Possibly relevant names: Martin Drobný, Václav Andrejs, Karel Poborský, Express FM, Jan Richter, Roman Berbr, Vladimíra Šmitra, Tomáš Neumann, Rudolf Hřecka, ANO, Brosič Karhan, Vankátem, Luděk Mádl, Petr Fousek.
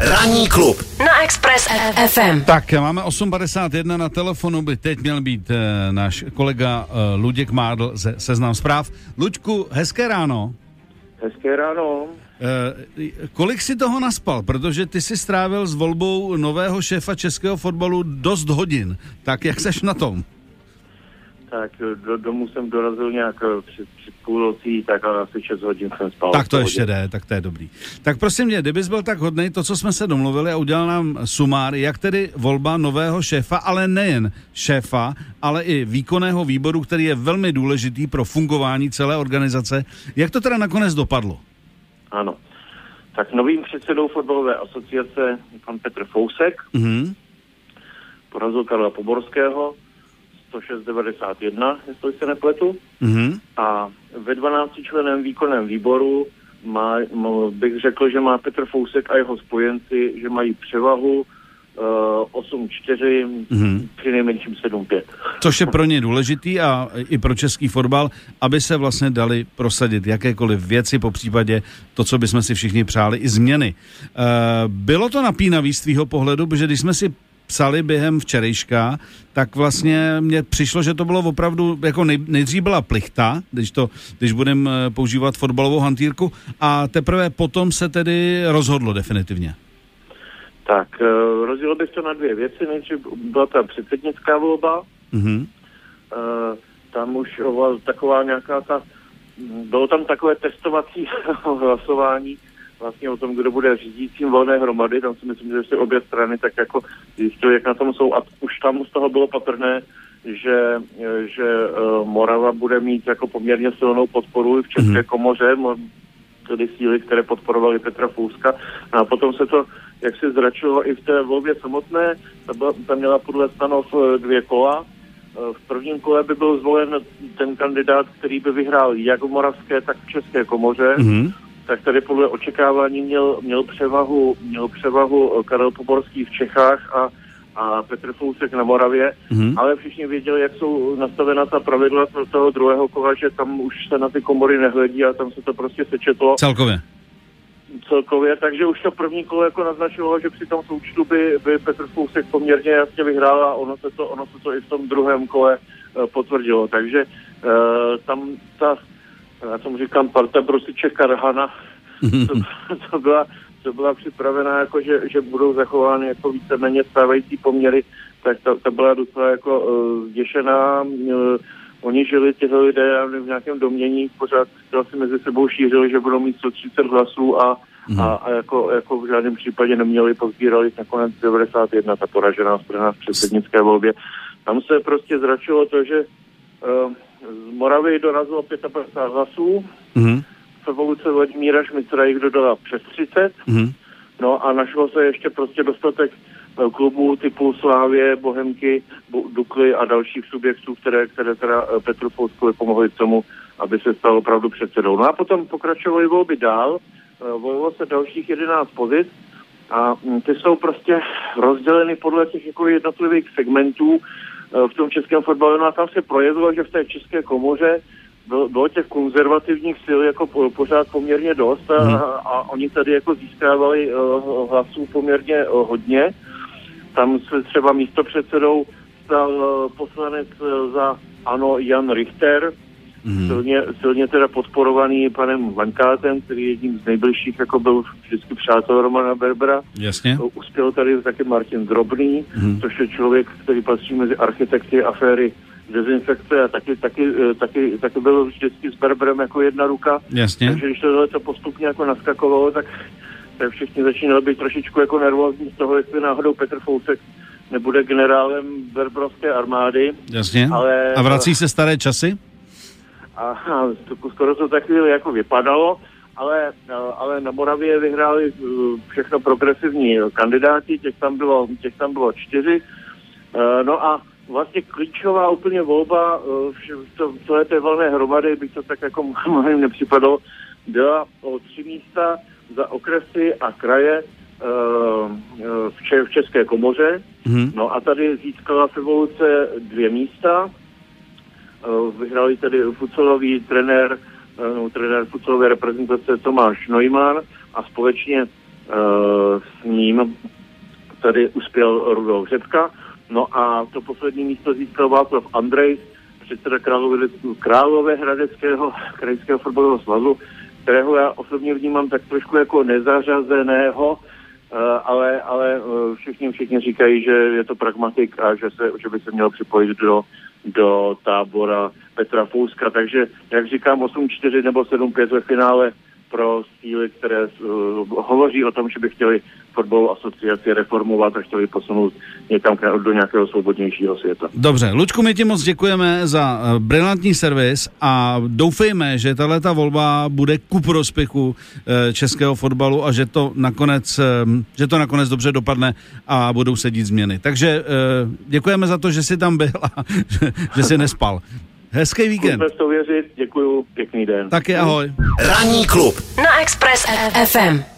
Ranní klub na Express FM. Tak, máme 8:51 na telefonu, by teď měl být náš kolega Luděk Mádl ze Seznam zpráv. Luďku, hezké ráno. Hezké ráno. Kolik si toho naspal? Protože ty si strávil s volbou nového šéfa českého fotbalu dost hodin. Tak jak seš na tom? Tak do domu jsem dorazil nějak před půlnocí, tak asi 6 hodin jsem spal. Tak to ještě jde, tak to je dobrý. Tak prosím mě, kdybys byl tak hodnej, to, co jsme se domluvili a udělal nám sumár, jak tedy volba nového šéfa, ale nejen šéfa, ale i výkonného výboru, který je velmi důležitý pro fungování celé organizace. Jak to teda nakonec dopadlo? Ano. Tak novým předsedou fotbalové asociace pan Petr Fousek, porazil Karla Poborského, 106,91, jestli se nepletu. Mm-hmm. A ve 12 členem výkonném výboru bych řekl, že má Petr Fousek a jeho spojenci, že mají převahu 8-4, při nejmenším 7-5. Což je pro ně důležitý a i pro český fotbal, aby se vlastně dali prosadit jakékoliv věci, po případě to, co bychom si všichni přáli, i změny. Bylo to napínavý z tvýho pohledu, protože když jsme si psali během včerejška, tak vlastně mně přišlo, že to bylo opravdu, jako nejdřív byla plichta, když budeme používat fotbalovou hantýrku, a teprve potom se tedy rozhodlo definitivně. Tak, rozdělil bych to na dvě věci. Nejdřív byla ta předsednická volba, tam už taková nějaká ta, bylo tam takové testovací hlasování, vlastně o tom, kdo bude řídícím volné hromady, tam si myslím, že se obě strany tak jako zjistili, jak na tom jsou, a už tam z toho bylo patrné, že Morava bude mít jako poměrně silnou podporu v České komoře, tedy síly, které podporovaly Petra Fouska, a potom se to jak se zračilo i v té volbě samotné, tam měla podle stanov 2 kola. V prvním kole by byl zvolen ten kandidát, který by vyhrál jak v moravské, tak v České komoře, tak tady podle očekávání měl převahu Karel Poborský v Čechách a Petr Fousek na Moravě, ale všichni věděli, jak jsou nastavena ta pravidla pro toho druhého kola, že tam už se na ty komory nehledí a tam se to prostě sečetlo. Celkově, takže už to první kolo jako naznačilo, že při tom součtu by Petr Fousek poměrně jasně vyhrál, a ono se to i v tom druhém kole potvrdilo. Takže tam ta, já tomu říkám, parta Brosiče Karhana, co byla připravená, jako že budou zachovány jako víceméně stávající poměry, tak ta byla docela jako zděšená. Oni žili těhle lidé v nějakém domnění, pořád si mezi sebou šířili, že budou mít 130 hlasů a jako v žádném případě neměli, pozbírali nakonec 91, ta poražená strana v předsednické volbě. Tam se prostě zračilo to, že z Moravy dorazilo 55 hlasů, v evoluce Vladimíra Šmitra jich dodala přes 30, no a našlo se ještě prostě dostatek klubů typu Slávě, Bohemky, Dukly a dalších subjektů, které teda Petru Fouskovi pomohly k tomu, aby se stal opravdu předsedou. No a potom pokračovaly volby dál, volilo se dalších 11 pozic a ty jsou prostě rozděleny podle těch jako jednotlivých segmentů v tom českém fotbalu. No a tam se projevilo, že v té české komoře bylo těch konzervativních sil jako pořád poměrně dost a oni tady jako získávali hlasů poměrně hodně. Tam se třeba místopředsedou stal poslanec za ANO Jan Richter, silně teda podporovaný panem Vankátem, který je jedním z nejbližších, jako byl vždycky přátel Romana Berbra. Jasně. Uspěl tady taky Martin Drobný, což je člověk, který patří mezi architekty aféry dezinfekce a taky byl vždycky s Berbrem jako jedna ruka. Jasně. Takže když to postupně jako naskakovalo, tak všichni začínali být trošičku jako nervózní z toho, jestli náhodou Petr Fousek nebude generálem berbrovské armády. Jasně. Ale a vrací se staré časy? A skoro to tak chvíli jako vypadalo, ale na Moravě vyhráli všechno progresivní kandidáti, těch tam bylo 4. No a vlastně klíčová úplně volba celé té valné hromady, by to tak jako mnohem nepřipadlo, byla o 3 místa za okresy a kraje v České komoře. No a tady získala Evoluce 2 místa. Vyhrál tedy futsalový trenér futsalové reprezentace Tomáš Neumann a společně s ním tady uspěl Rudolf Hřecka. No a to poslední místo získal Václav Andrejs, předseda Královéhradeckého krajského fotbalového svazu, kterého já osobně vnímám tak trošku jako nezařazeného, ale všichni říkají, že je to pragmatik a že by se měl připojit do tábora Petra Fouska. Takže, jak říkám, 8-4 nebo 7-5 ve finále pro síly, které hovoří o tom, že by chtěli fotbalovou asociaci reformovat a chtěli posunout někam do nějakého svobodnějšího světa. Dobře, Luďku, my ti moc děkujeme za brilantní servis a doufejme, že tahleta volba bude ku prospěchu českého fotbalu a že to nakonec dobře dopadne a budou sedít změny. Takže děkujeme za to, že jsi tam byl a že jsi nespal. Hezký víkend. Děkuju, pěkný den. Taky ahoj. Ranní klub na Express FM.